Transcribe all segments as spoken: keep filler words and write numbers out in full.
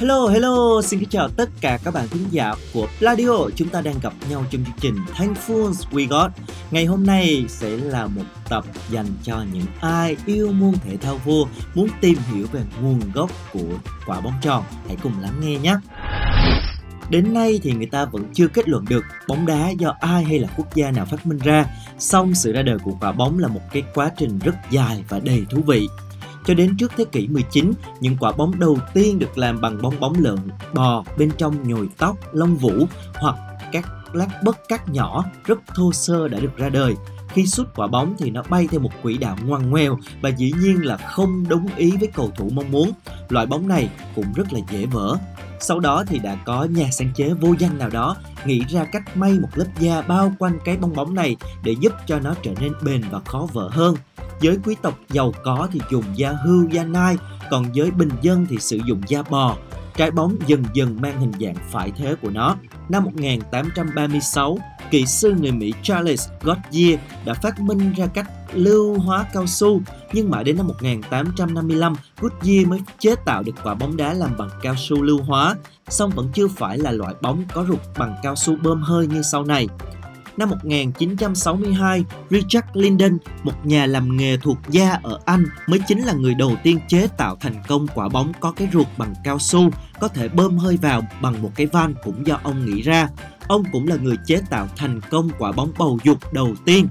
Hello, hello, xin kính chào tất cả các bạn khán giả của Pladio. Chúng ta đang gặp nhau trong chương trình Hands Fulls We Got. Ngày hôm nay sẽ là một tập dành cho những ai yêu môn thể thao vua, muốn tìm hiểu về nguồn gốc của quả bóng tròn. Hãy cùng lắng nghe nhé. Đến nay thì người ta vẫn chưa kết luận được bóng đá do ai hay là quốc gia nào phát minh ra. Song sự ra đời của quả bóng là một cái quá trình rất dài và đầy thú vị. Cho đến trước thế kỷ mười chín, những quả bóng đầu tiên được làm bằng bong bóng lợn, bò, bên trong nhồi tóc, lông vũ hoặc các lát bất cát nhỏ rất thô sơ đã được ra đời. Khi sút quả bóng thì nó bay theo một quỹ đạo ngoằn ngoèo và dĩ nhiên là không đúng ý với cầu thủ mong muốn. Loại bóng này cũng rất là dễ vỡ. Sau đó thì đã có nhà sáng chế vô danh nào đó nghĩ ra cách may một lớp da bao quanh cái bong bóng này để giúp cho nó trở nên bền và khó vỡ hơn. Giới quý tộc giàu có thì dùng da hươu, da nai, còn giới bình dân thì sử dụng da bò. Trái bóng dần dần mang hình dạng phải thế của nó. Năm một nghìn tám trăm ba mươi sáu, kỹ sư người Mỹ Charles Goodyear đã phát minh ra cách lưu hóa cao su, nhưng mãi đến năm một nghìn tám trăm năm mươi lăm, Goodyear mới chế tạo được quả bóng đá làm bằng cao su lưu hóa, song vẫn chưa phải là loại bóng có ruột bằng cao su bơm hơi như sau này. Năm một nghìn chín trăm sáu mươi hai, Richard Lindon, một nhà làm nghề thuộc da ở Anh, mới chính là người đầu tiên chế tạo thành công quả bóng có cái ruột bằng cao su, có thể bơm hơi vào bằng một cái van cũng do ông nghĩ ra. Ông cũng là người chế tạo thành công quả bóng bầu dục đầu tiên.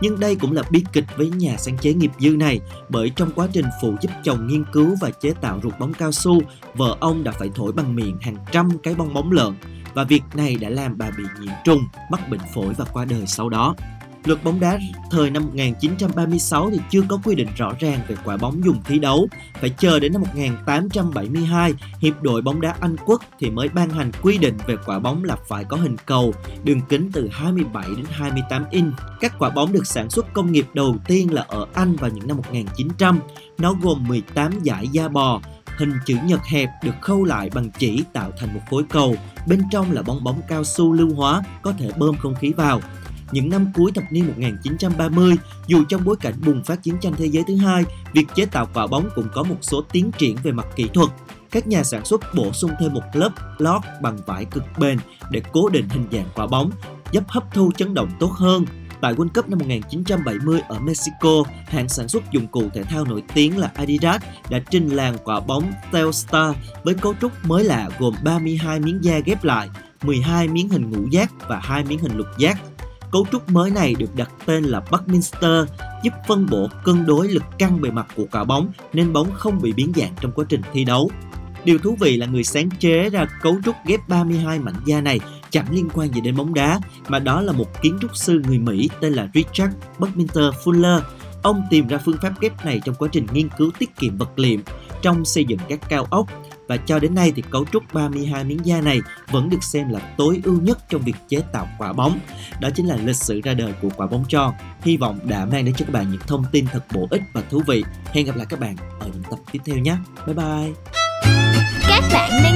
Nhưng đây cũng là bi kịch với nhà sáng chế nghiệp dư này, bởi trong quá trình phụ giúp chồng nghiên cứu và chế tạo ruột bóng cao su, vợ ông đã phải thổi bằng miệng hàng trăm cái bong bóng lợn. Và việc này đã làm bà bị nhiễm trùng, mắc bệnh phổi và qua đời sau đó. Luật bóng đá thời năm một nghìn chín trăm ba mươi sáu thì chưa có quy định rõ ràng về quả bóng dùng thi đấu. Phải chờ đến năm một nghìn tám trăm bảy mươi hai, Hiệp đội bóng đá Anh Quốc thì mới ban hành quy định về quả bóng là phải có hình cầu, đường kính từ hai mươi bảy đến hai mươi tám inch. Các quả bóng được sản xuất công nghiệp đầu tiên là ở Anh vào những năm một nghìn chín trăm. Nó gồm mười tám dải da bò, hình chữ nhật hẹp được khâu lại bằng chỉ tạo thành một khối cầu. Bên trong là bong bóng cao su lưu hóa, có thể bơm không khí vào. Những năm cuối thập niên một nghìn chín trăm ba mươi, dù trong bối cảnh bùng phát chiến tranh thế giới thứ hai, việc chế tạo quả bóng cũng có một số tiến triển về mặt kỹ thuật. Các nhà sản xuất bổ sung thêm một lớp lót bằng vải cực bền để cố định hình dạng quả bóng, giúp hấp thu chấn động tốt hơn. Tại World Cup năm một nghìn chín trăm bảy mươi ở Mexico, hãng sản xuất dụng cụ thể thao nổi tiếng là Adidas đã trình làng quả bóng Telstar với cấu trúc mới lạ gồm ba mươi hai miếng da ghép lại, mười hai miếng hình ngũ giác và hai miếng hình lục giác. Cấu trúc mới này được đặt tên là Buckminster, giúp phân bổ cân đối lực căng bề mặt của quả bóng nên bóng không bị biến dạng trong quá trình thi đấu. Điều thú vị là người sáng chế ra cấu trúc ghép ba mươi hai mảnh da này chẳng liên quan gì đến bóng đá, mà đó là một kiến trúc sư người Mỹ tên là Richard Buckminster Fuller. Ông tìm ra phương pháp ghép này trong quá trình nghiên cứu tiết kiệm vật liệu trong xây dựng các cao ốc, và cho đến nay thì cấu trúc ba mươi hai miếng da này vẫn được xem là tối ưu nhất trong việc chế tạo quả bóng. Đó chính là lịch sử ra đời của quả bóng tròn. Hy vọng đã mang đến cho các bạn những thông tin thật bổ ích và thú vị. Hẹn gặp lại các bạn ở những tập tiếp theo nhé. Bye bye. Các bạn nên